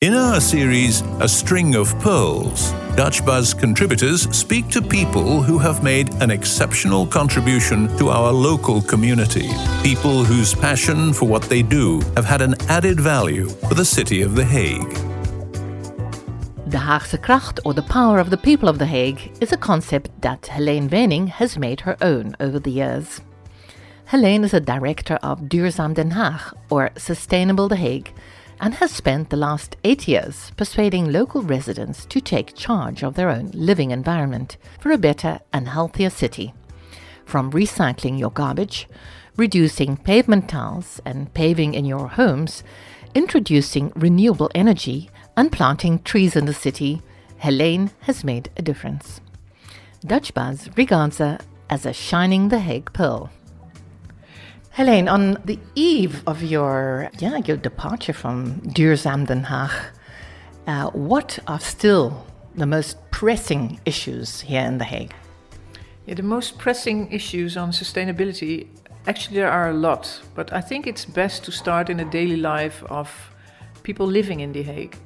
In our series, A String of Pearls, Dutch Buzz contributors speak to people who have made an exceptional contribution to our local community. People whose passion for what they do have had an added value for the city of The Hague. The Haagse kracht, or the power of the people of The Hague, is a concept that Helene Weening has made her own over the years. Helene is a director of Duurzaam Den Haag, or Sustainable The Hague, and has spent the last 8 years persuading local residents to take charge of their own living environment for a better and healthier city. From recycling your garbage, reducing pavement tiles and paving in your homes, introducing renewable energy and planting trees in the city, Helene has made a difference. Dutch Buzz regards her as a shining The Hague pearl. Helene, on the eve of your departure from Duurzaam Den Haag, what are still the most pressing issues here in The Hague? Yeah, the most pressing issues on sustainability, actually there are a lot, but I think it's best to start in the daily life of people living in The Hague.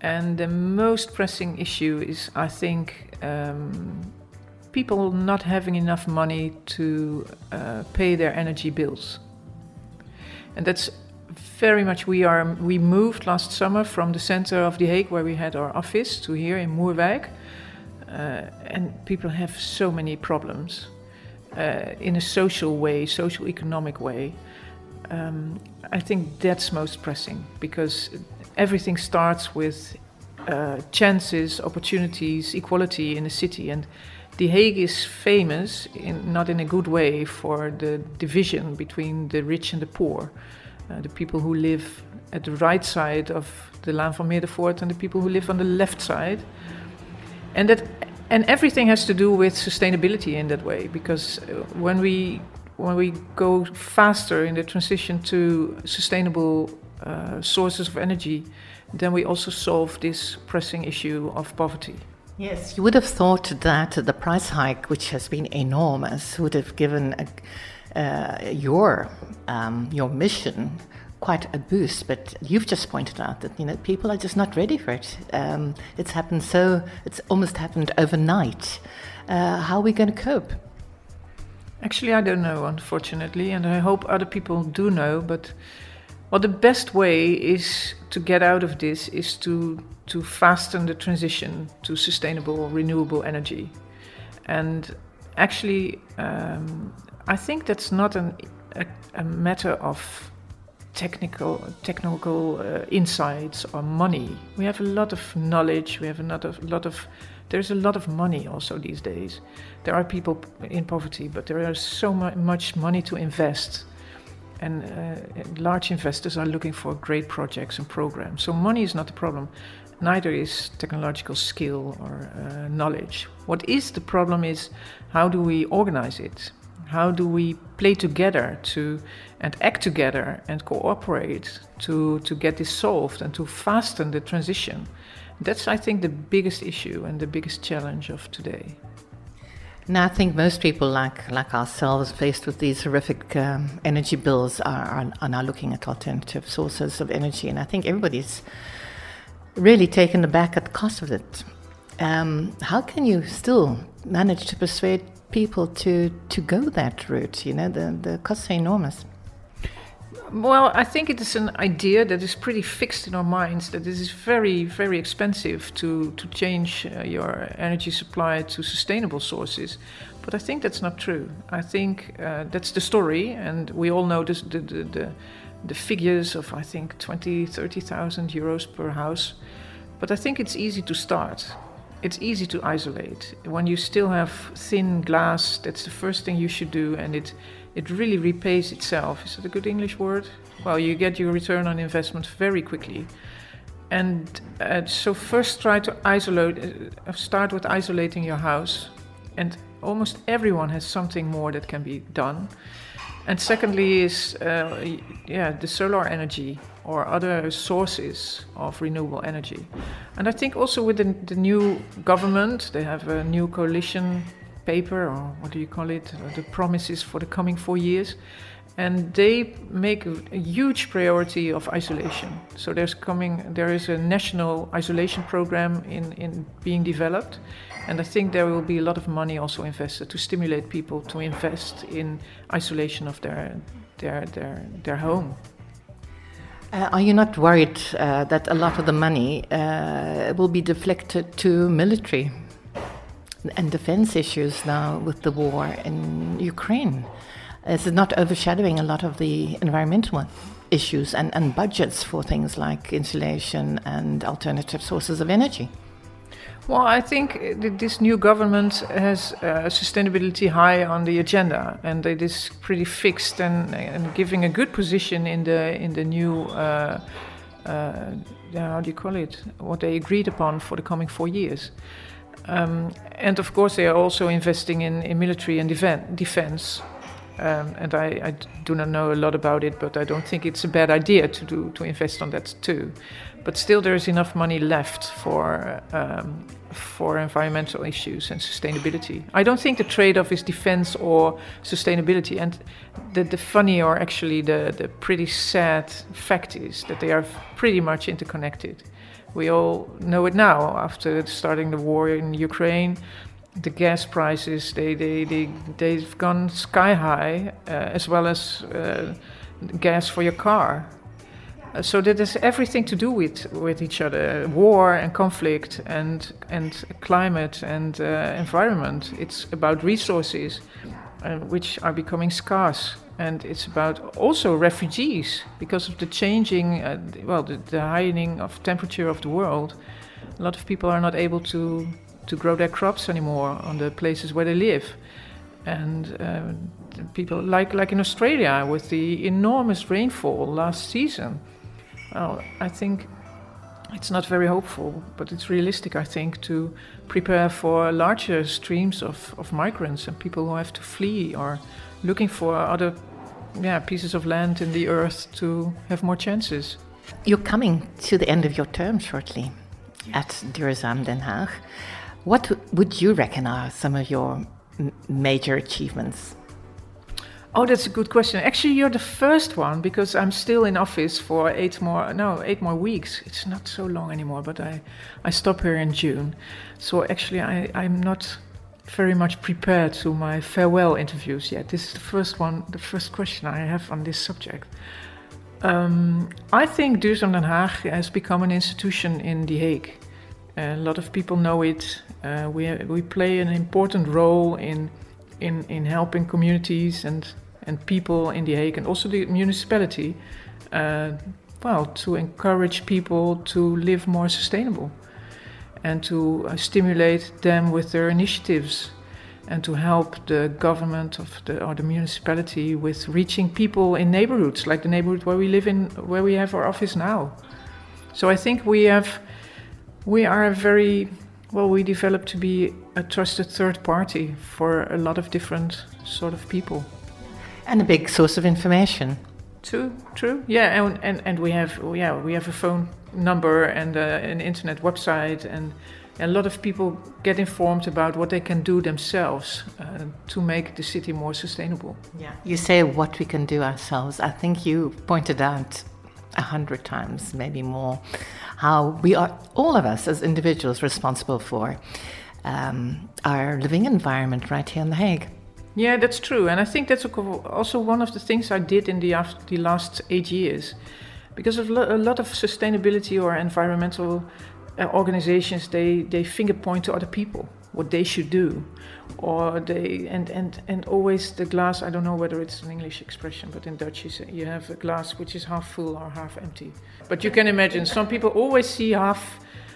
And the most pressing issue is, I think, people not having enough money to pay their energy bills. And that's very much, we moved last summer from the center of The Hague, where we had our office, to here in Moerwijk. And people have so many problems in a social way, social economic way. I think that's most pressing, because everything starts with chances, opportunities, equality in the city. And The Hague is famous, not in a good way, for the division between the rich and the poor. The people who live at the right side of the Laan van Meerdervoort and the people who live on the left side. And everything has to do with sustainability in that way, because when we go faster in the transition to sustainable sources of energy, then we also solve this pressing issue of poverty. Yes, you would have thought that the price hike, which has been enormous, would have given your mission quite a boost. But you've just pointed out that people are just not ready for it. It's almost happened overnight. How are we going to cope? Actually, I don't know, unfortunately, and I hope other people do know. But well, the best way is to get out of this is to fasten the transition to sustainable, renewable energy. And actually, I think that's not a matter of technical insights or money. We have a lot of knowledge, there's a lot of money also these days. There are people in poverty, but there is so much money to invest. And large investors are looking for great projects and programs. So money is not the problem. Neither is technological skill or knowledge. What is the problem is, how do we organize it? How do we play together and act together and cooperate to get this solved and to fasten the transition? That's, I think, the biggest issue and the biggest challenge of today. Now, I think most people like ourselves, faced with these horrific energy bills, are now looking at alternative sources of energy. And I think everybody's really taken aback at the cost of it. How can you still manage to persuade people to go that route? The costs are enormous. Well, I think it is an idea that is pretty fixed in our minds, that it is very, very expensive to change your energy supply to sustainable sources. But I think that's not true. I think that's the story, and we all know this, the figures of, I think, 20,000-30,000 euros per house. But I think it's easy to start. It's easy to isolate. When you still have thin glass, that's the first thing you should do, and it really repays itself. Is that a good English word? Well, you get your return on investment very quickly. And so first try to isolate, start with isolating your house. And almost everyone has something more that can be done. And secondly is the solar energy or other sources of renewable energy. And I think also with the new government, they have a new coalition paper, or what do you call it, the promises for the coming 4 years. And they make a huge priority of isolation. So there is a national isolation program in being developed. And I think there will be a lot of money also invested to stimulate people to invest in isolation of their home. Are you not worried that a lot of the money will be deflected to military and defense issues now with the war in Ukraine? Is it not overshadowing a lot of the environmental issues and budgets for things like insulation and alternative sources of energy? Well, I think this new government has sustainability high on the agenda, and it is pretty fixed and giving a good position in the new what they agreed upon for the coming 4 years. And of course, they are also investing in military and defense. And I do not know a lot about it, but I don't think it's a bad idea to invest on that too. But still, there is enough money left for environmental issues and sustainability. I don't think the trade-off is defense or sustainability. And the funny, or actually the pretty sad fact is that they are pretty much interconnected. We all know it now after starting the war in Ukraine. The gas prices, they've gone sky high, as well as gas for your car. So that has everything to do with each other, war and conflict and climate and environment. It's about resources, which are becoming scarce. And it's about also refugees, because of the changing, the heightening of temperature of the world. A lot of people are not able to grow their crops anymore on the places where they live. And people like in Australia with the enormous rainfall last season. Well, I think it's not very hopeful, but it's realistic, I think, to prepare for larger streams of migrants and people who have to flee or looking for other pieces of land in the earth to have more chances. You're coming to the end of your term shortly at Duurzaam Den Haag. What would you reckon are some of your major achievements? Oh, that's a good question. Actually, you're the first one, because I'm still in office for eight more weeks. It's not so long anymore, but I stop here in June. So actually, I'm not very much prepared to my farewell interviews yet. This is the first question I have on this subject. I think Duurzaam Den Haag has become an institution in The Hague. A lot of people know it. We play an important role in helping communities and people in The Hague, and also the municipality, to encourage people to live more sustainable and to stimulate them with their initiatives and to help the government or the municipality with reaching people in neighborhoods, like the neighborhood where we live in, where we have our office now. So I think we developed to be a trusted third party for a lot of different sort of people. And a big source of information. True. Yeah, and we have a phone number and an internet website, and a lot of people get informed about what they can do themselves to make the city more sustainable. Yeah, you say what we can do ourselves. I think you pointed out 100 times, maybe more, how we are, all of us as individuals, responsible for our living environment right here in The Hague. Yeah, that's true. And I think that's also one of the things I did in the last 8 years. Because of a lot of sustainability or environmental organizations, they finger point to other people what they should do. Or and always the glass, I don't know whether it's an English expression, but in Dutch you have a glass which is half full or half empty. But you can imagine, some people always see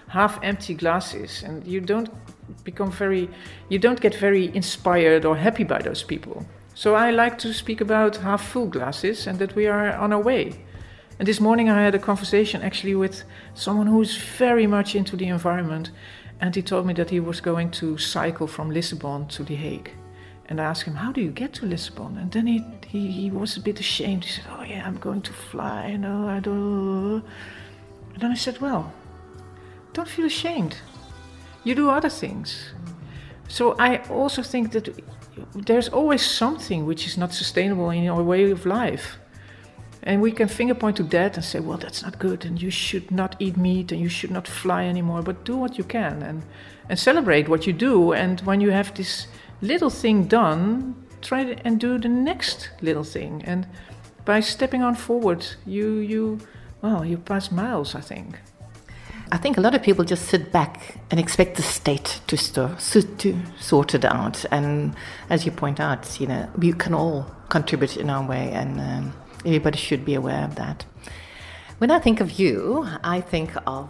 half empty glasses, and you don't get very inspired or happy by those people. So I like to speak about half full glasses and that we are on our way. And this morning I had a conversation actually with someone who's very much into the environment. And he told me that he was going to cycle from Lisbon to The Hague. And I asked him, how do you get to Lisbon? And then he was a bit ashamed. He said, oh yeah, I'm going to fly. No, I don't. And then I said, well, don't feel ashamed. You do other things. So I also think that there's always something which is not sustainable in our way of life. And we can finger point to that and say, well, that's not good, and you should not eat meat, and you should not fly anymore, but do what you can and celebrate what you do. And when you have this little thing done, try and do the next little thing. And by stepping on forward, you pass miles, I think. I think a lot of people just sit back and expect the state to sort it out. And as you point out, you know, we can all contribute in our way, and everybody should be aware of that. When I think of you, I think of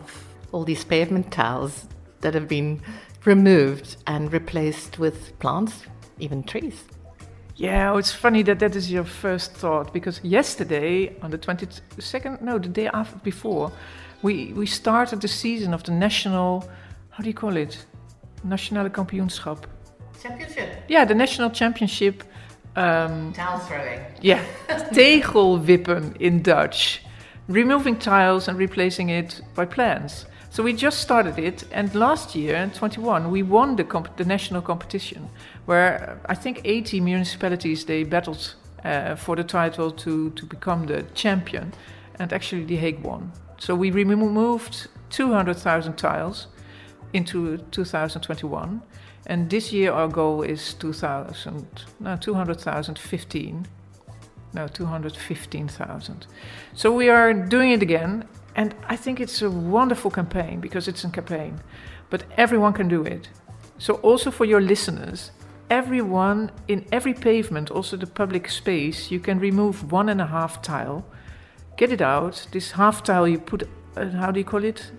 all these pavement tiles that have been removed and replaced with plants, even trees. Yeah, it's funny that is your first thought, because yesterday, on the 22nd, the day after before, we started the season of the national, how do you call it? Nationale Kampioenschap. Championship? Yeah, the national championship. Tile throwing. Yeah, tegelwippen in Dutch. Removing tiles and replacing it by plants. So we just started it, and last year, in 21, we won the national competition, where I think 80 municipalities, they battled for the title to become the champion, and actually The Hague won. So we removed 200,000 tiles into 2021, and this year our goal is 215,000. So we are doing it again. And I think it's a wonderful campaign, because it's a campaign, but everyone can do it. So also for your listeners, everyone in every pavement, also the public space, you can remove 1.5 tile, get it out. This half tile you put, how do you call it?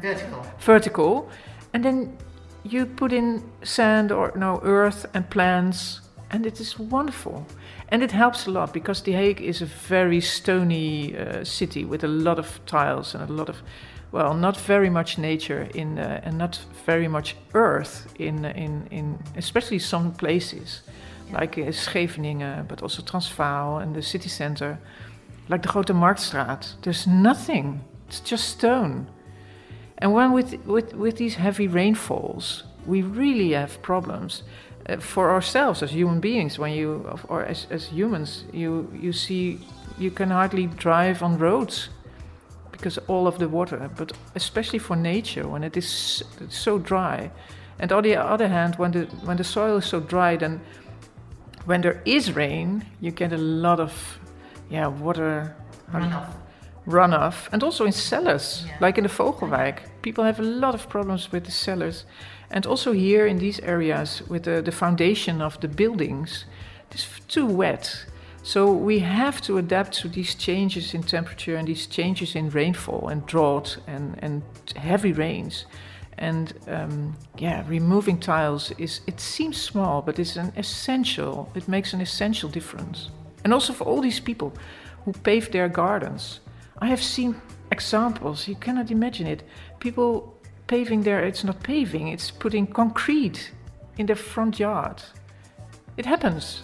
Vertical. Vertical. And then you put in sand or earth and plants, and it is wonderful. And it helps a lot, because The Hague is a very stony city with a lot of tiles and a lot of, well, not very much nature in and not very much earth in especially some places, like Scheveningen, but also Transvaal and the city center, like the Grote Marktstraat. There's nothing. It's just stone. And when with these heavy rainfalls, we really have problems. For ourselves as human beings, you see you can hardly drive on roads because all of the water, but especially for nature when it is so dry. And on the other hand, when the soil is so dry, then when there is rain, you get a lot of water runoff, and also in cellars, like in the Vogelwijk, people have a lot of problems with the cellars. And also here in these areas with the foundation of the buildings, it's too wet. So we have to adapt to these changes in temperature and these changes in rainfall and drought and heavy rains. And removing tiles it seems small, but it's it makes an essential difference. And also for all these people who pave their gardens. I have seen examples, you cannot imagine it. People paving there, it's not paving, it's putting concrete in their front yard. It happens.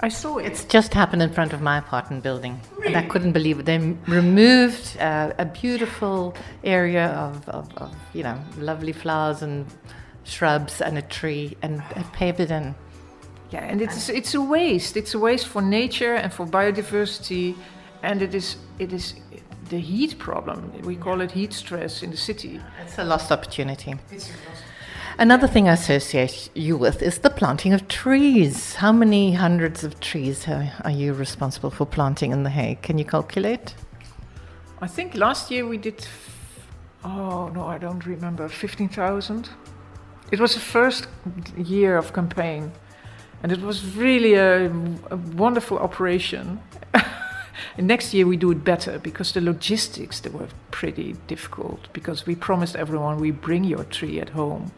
I saw it. It's just happened in front of my apartment building. Really? And I couldn't believe it. They removed a beautiful area of lovely flowers and shrubs and a tree and paved it in. Yeah, and it's a waste. It's a waste for nature and for biodiversity. And it is the heat problem. We call it heat stress in the city. It's a lost opportunity. Another thing I associate you with is the planting of trees. How many hundreds of trees are you responsible for planting in The Hague? Can you calculate? I think last year we did, 15,000. It was the first year of campaign. And it was really a wonderful operation. And next year we do it better, because the logistics, they were pretty difficult, because we promised everyone we bring your tree at home.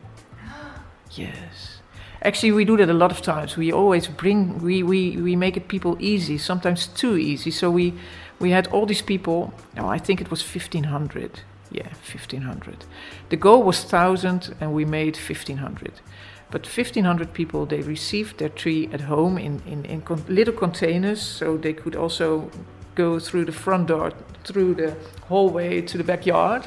Yes. Actually, we do that a lot of times. We always bring, we make it people easy, sometimes too easy. So we had all these people, I think it was 1,500. Yeah, 1,500. The goal was 1,000 and we made 1,500. But 1,500 people, they received their tree at home in little containers, so they could also go through the front door, through the hallway to the backyard.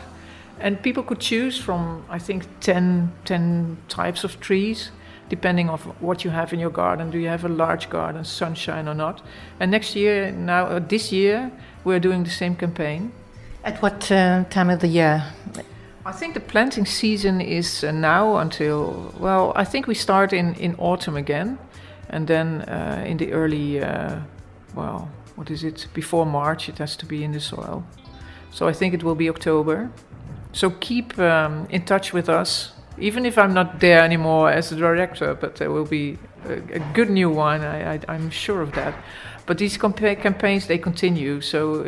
And people could choose from, I think, 10 types of trees, depending on what you have in your garden. Do you have a large garden, sunshine or not? And this year, we're doing the same campaign. At what time of the year? I think the planting season is now until, I think we start in autumn again. And then in the early, before March, it has to be in the soil. So I think it will be October. So keep in touch with us, even if I'm not there anymore as a director, but there will be a good new one, I'm sure of that. But these campaigns, they continue. So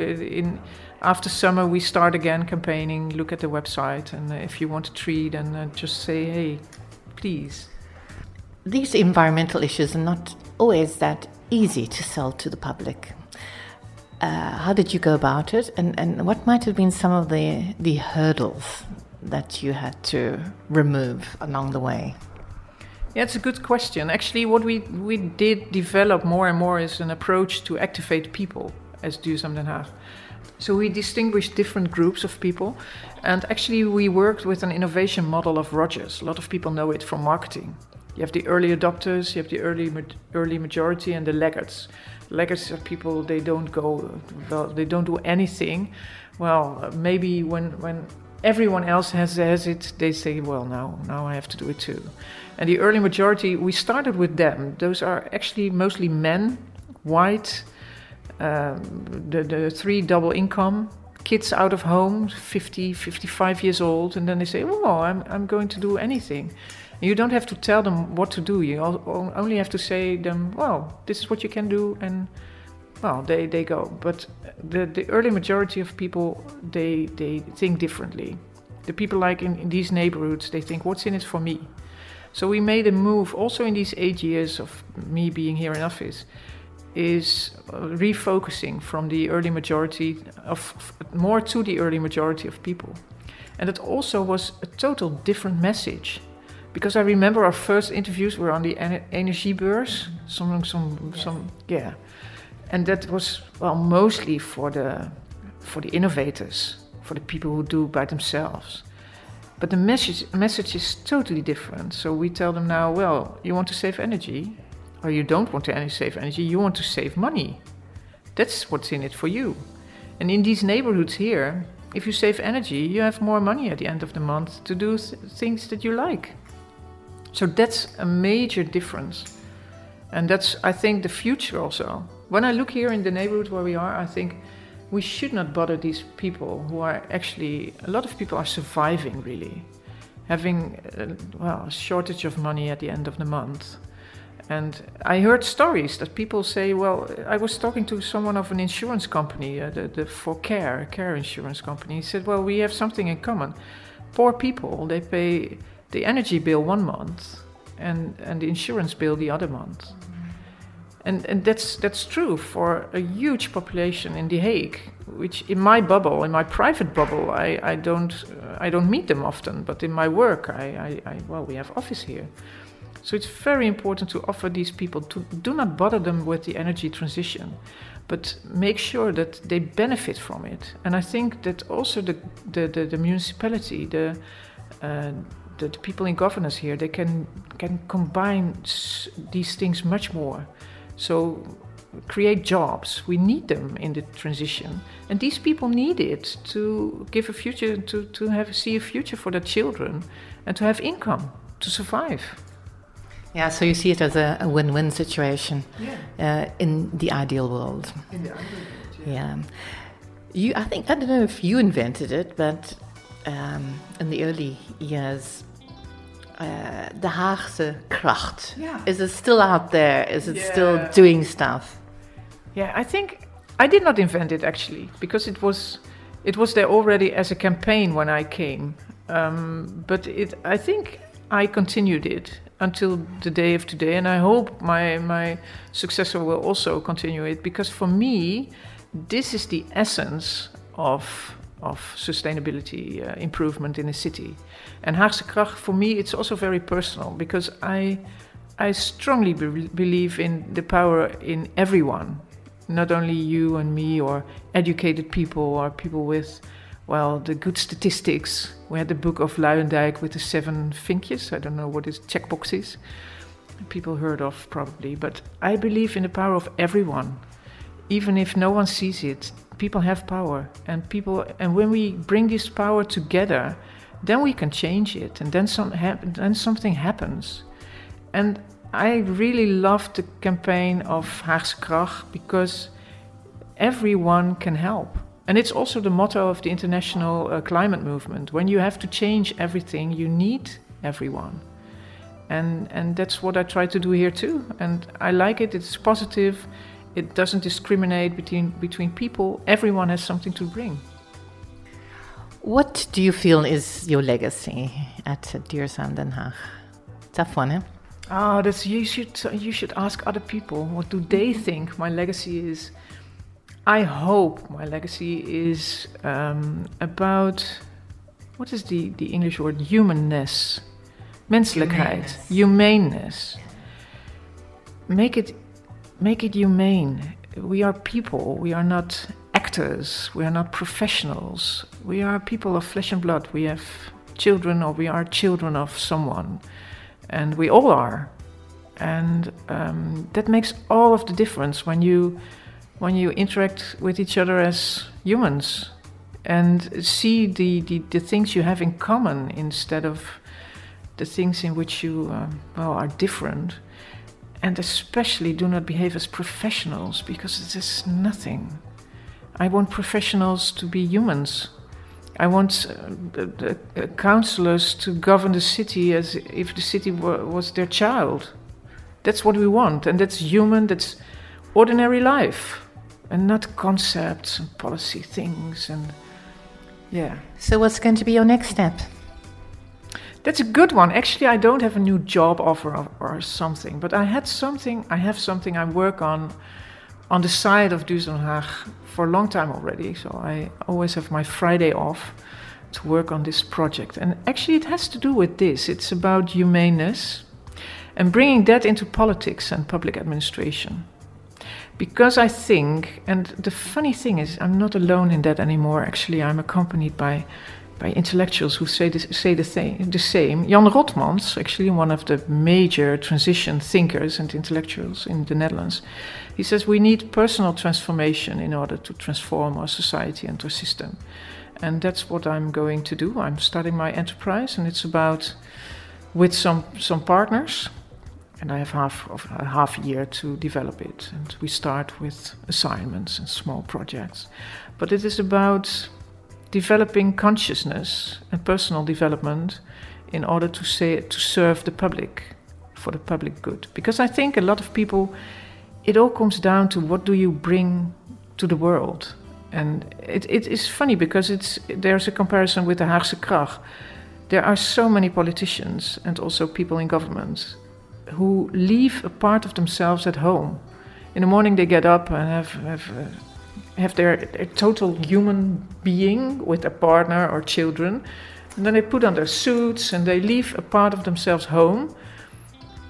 after summer, we start again campaigning, look at the website, and if you want a tree, then just say, hey, please. These environmental issues are not always that easy to sell to the public. How did you go about it, and what might have been some of the hurdles that you had to remove along the way? Yeah, it's a good question. Actually, what we did develop more and more is an approach to activate people as Duurzaam Den Haag. So we distinguished different groups of people, and actually we worked with an innovation model of Rogers. A lot of people know it from marketing. You have the early adopters, you have the early majority, and the laggards. Laggards are people, they don't do anything. Well, maybe when everyone else has it, they say, now I have to do it too. And the early majority, we started with them. Those are actually mostly men, white, the 3 double income, kids out of home, 50, 55 years old, and then they say, I'm going to do anything. You don't have to tell them what to do. You only have to say them, this is what you can do, and they go. But the early majority of people, they think differently. The people like in these neighborhoods, they think, what's in it for me? So we made a move also in these 8 years of me being here in office, is refocusing from the early majority more to the early majority of people. And it also was a total different message. Because I remember our first interviews were on the energiebeurs, yeah, and that was mostly for the innovators, for the people who do by themselves. But the message is totally different. So we tell them now, you want to save energy, or you don't want to save energy. You want to save money. That's what's in it for you. And in these neighborhoods here, if you save energy, you have more money at the end of the month to do things that you like. So that's a major difference. And that's, I think, the future also. When I look here in the neighborhood where we are, I think we should not bother these people who are actually, a lot of people are surviving really. Having, a shortage of money at the end of the month. And I heard stories that people say, I was talking to someone of an insurance company, the care insurance company. He said, we have something in common. Poor people, they pay the energy bill one month and the insurance bill the other month. And that's true for a huge population in The Hague, which in my bubble, in my private bubble, I don't meet them often, but in my work, we have office here. So it's very important to offer these people, to do not bother them with the energy transition, but make sure that they benefit from it. And I think that also the municipality, the people in governance here, they can combine these things much more. So create jobs. We need them in the transition, and these people need it to give a future, to see a future for their children, and to have income to survive. Yeah, so you see it as a win-win situation. Yeah. In the ideal world. Yeah. I don't know if you invented it, but in the early years, the Haagse kracht. Yeah. Is it still out there? Is it still doing stuff? Yeah, I think I did not invent it actually, because it was there already as a campaign when I came. I think I continued it until the day of today, and I hope my successor will also continue it, because for me, this is the essence of sustainability improvement in a city. And Haagse Kracht, for me, it's also very personal, because I strongly believe in the power in everyone, not only you and me or educated people or people with well, the good statistics. We had the book of Luyendijk with the 7 vinkjes. I don't know what his checkbox is. People heard of probably, but I believe in the power of everyone. Even if no one sees it, people have power, and when we bring this power together, then we can change it, and then something happens. And I really loved the campaign of Haagse Kracht because everyone can help. And it's also the motto of the international climate movement. When you have to change everything, you need everyone. And that's what I try to do here too. And I like it, it's positive, it doesn't discriminate between people. Everyone has something to bring. What do you feel is your legacy at Duurzaam Den Haag? Tough one, eh? Ah, you should ask other people. What do they think my legacy is? I hope my legacy is about, what is the English word? Humanness. Menselijkheid. Humaneness. Make it humane. We are people. We are not actors. We are not professionals. We are people of flesh and blood. We have children, or we are children of someone. And we all are. And that makes all of the difference when you interact with each other as humans and see the things you have in common instead of the things in which you are different. And especially do not behave as professionals, because there's nothing. I want professionals to be humans. I want the councillors to govern the city as if the city was their child. That's what we want, and that's human, that's ordinary life, and not concepts and policy things. And yeah. So what's going to be your next step? That's a good one. Actually, I don't have a new job offer or something, but I have something I work on the side of Duurzaam Den Haag for a long time already, so I always have my Friday off to work on this project. And actually it has to do with this. It's about humaneness and bringing that into politics and public administration. Because I think, and the funny thing is, I'm not alone in that anymore. Actually, I'm accompanied by intellectuals who say the same. Jan Rotmans, actually one of the major transition thinkers and intellectuals in the Netherlands, he says we need personal transformation in order to transform our society and our system. And that's what I'm going to do. I'm starting my enterprise, and it's about, with some partners, and I have half a year to develop it. And we start with assignments and small projects. But it is about developing consciousness and personal development in order to serve the public, for the public good. Because I think a lot of people, it all comes down to what do you bring to the world. And it is funny because there's a comparison with the Haagse Kracht. There are so many politicians and also people in government who leave a part of themselves at home. In the morning they get up and have their total human being with a partner or children, and then they put on their suits and they leave a part of themselves home,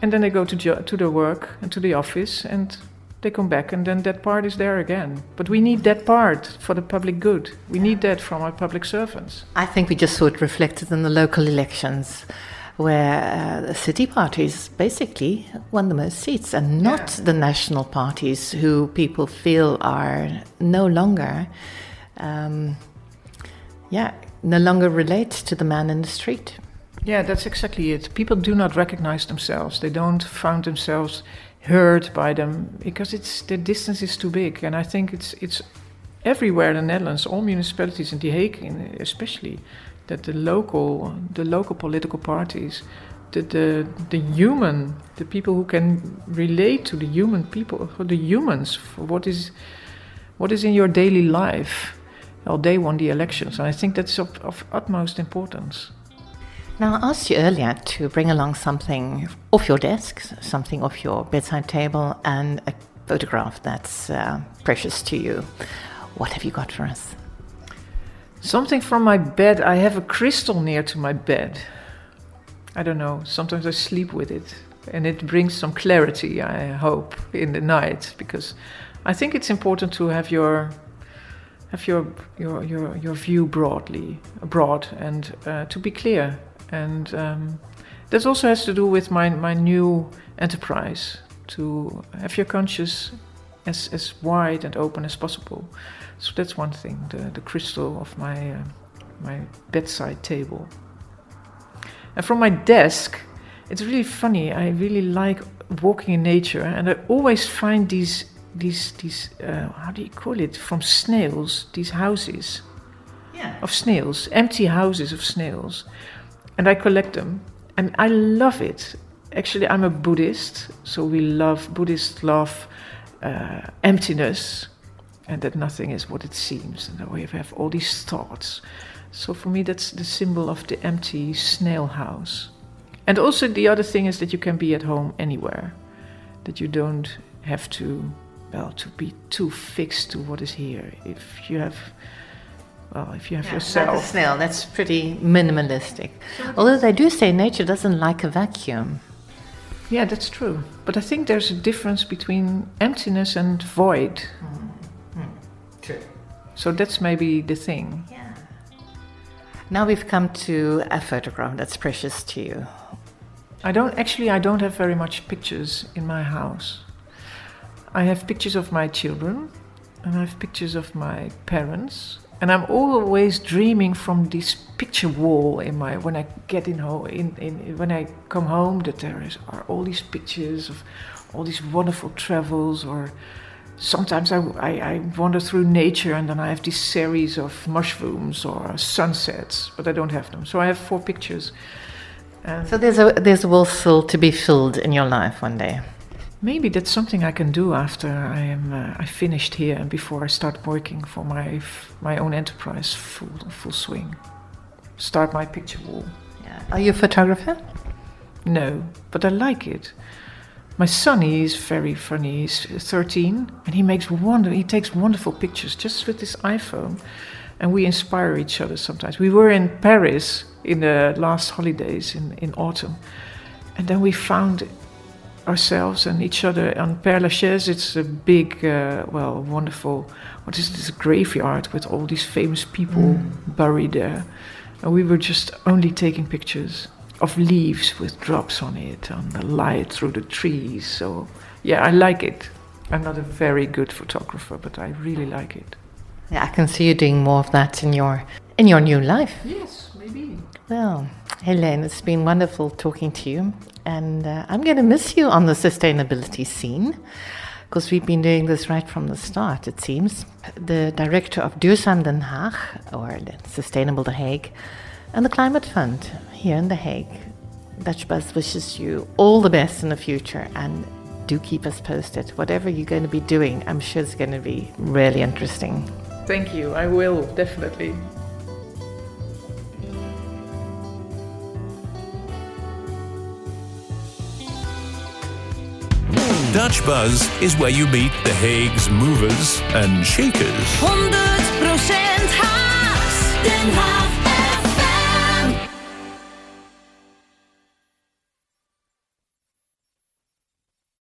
and then they go to their work and to the office, and they come back, and then that part is there again. But we need that part for the public good. We need that from our public servants. I think we just saw it reflected in the local elections, where the city parties basically won the most seats, and not the national parties, who people feel are no longer relate to the man in the street. Yeah, that's exactly it. People do not recognize themselves. They don't find themselves heard by them, because the distance is too big. And I think it's everywhere in the Netherlands, all municipalities, in The Hague especially, that the local political parties, the people who can relate to the human people, the humans, for what is in your daily life. Well, they won the elections, and I think that's of utmost importance. Now, I asked you earlier to bring along something off your desk, something off your bedside table, and a photograph that's precious to you. What have you got for us? Something from my bed. I have a crystal near to my bed. I don't know, sometimes I sleep with it, and it brings some clarity, I hope, in the night, because I think it's important to have your have your view broad and to be clear. And that also has to do with my new enterprise, to have your conscience as wide and open as possible. So that's one thing, the crystal of my bedside table. And from my desk, it's really funny. I really like walking in nature, and I always find these how do you call it, from snails, these houses of snails, empty houses of snails, and I collect them, and I love it. Actually, I'm a Buddhist, so Buddhists love emptiness, and that nothing is what it seems, and that we have all these thoughts. So for me, that's the symbol of the empty snail house. And also the other thing is that you can be at home anywhere, that you don't have to be too fixed to what is here. If you have yourself, like a snail, that's pretty minimalistic. Although they do say nature doesn't like a vacuum. Yeah, that's true. But I think there's a difference between emptiness and void. Mm-hmm. Mm. True. So that's maybe the thing. Yeah. Now we've come to a photograph that's precious to you. I don't have very much pictures in my house. I have pictures of my children, and I have pictures of my parents, and I'm always dreaming from this picture wall when I get when I come home, that there are all these pictures of all these wonderful travels, or sometimes I wander through nature, and then I have this series of mushrooms or sunsets, but I don't have them. So I have 4 pictures. So there's a wall still to be filled in your life one day. Maybe that's something I can do after I finished here, and before I start working for my own enterprise full swing. Start my picture wall. Yeah. Are you a photographer? No, but I like it. My son, he is very funny. He's 13, and he takes wonderful pictures just with his iPhone, and we inspire each other sometimes. We were in Paris in the last holidays in autumn, and then we found ourselves and each other on Père Lachaise. It's a big, wonderful, what is this graveyard with all these famous people buried there. And we were just only taking pictures of leaves with drops on it, on the light through the trees. So, yeah, I like it. I'm not a very good photographer, but I really like it. Yeah, I can see you doing more of that in your new life. Yes, maybe. Well, Helene, it's been wonderful talking to you. And I'm going to miss you on the sustainability scene, because we've been doing this right from the start, it seems. The director of Duurzaam Den Haag, or the Sustainable Den Haag, and the Climate Fund here in The Hague. Dutch Buzz wishes you all the best in the future, and do keep us posted. Whatever you're going to be doing, I'm sure it's going to be really interesting. Thank you. I will, definitely. Dutch Buzz is where you meet The Hague's movers and shakers. 100% Haags, Den Haag.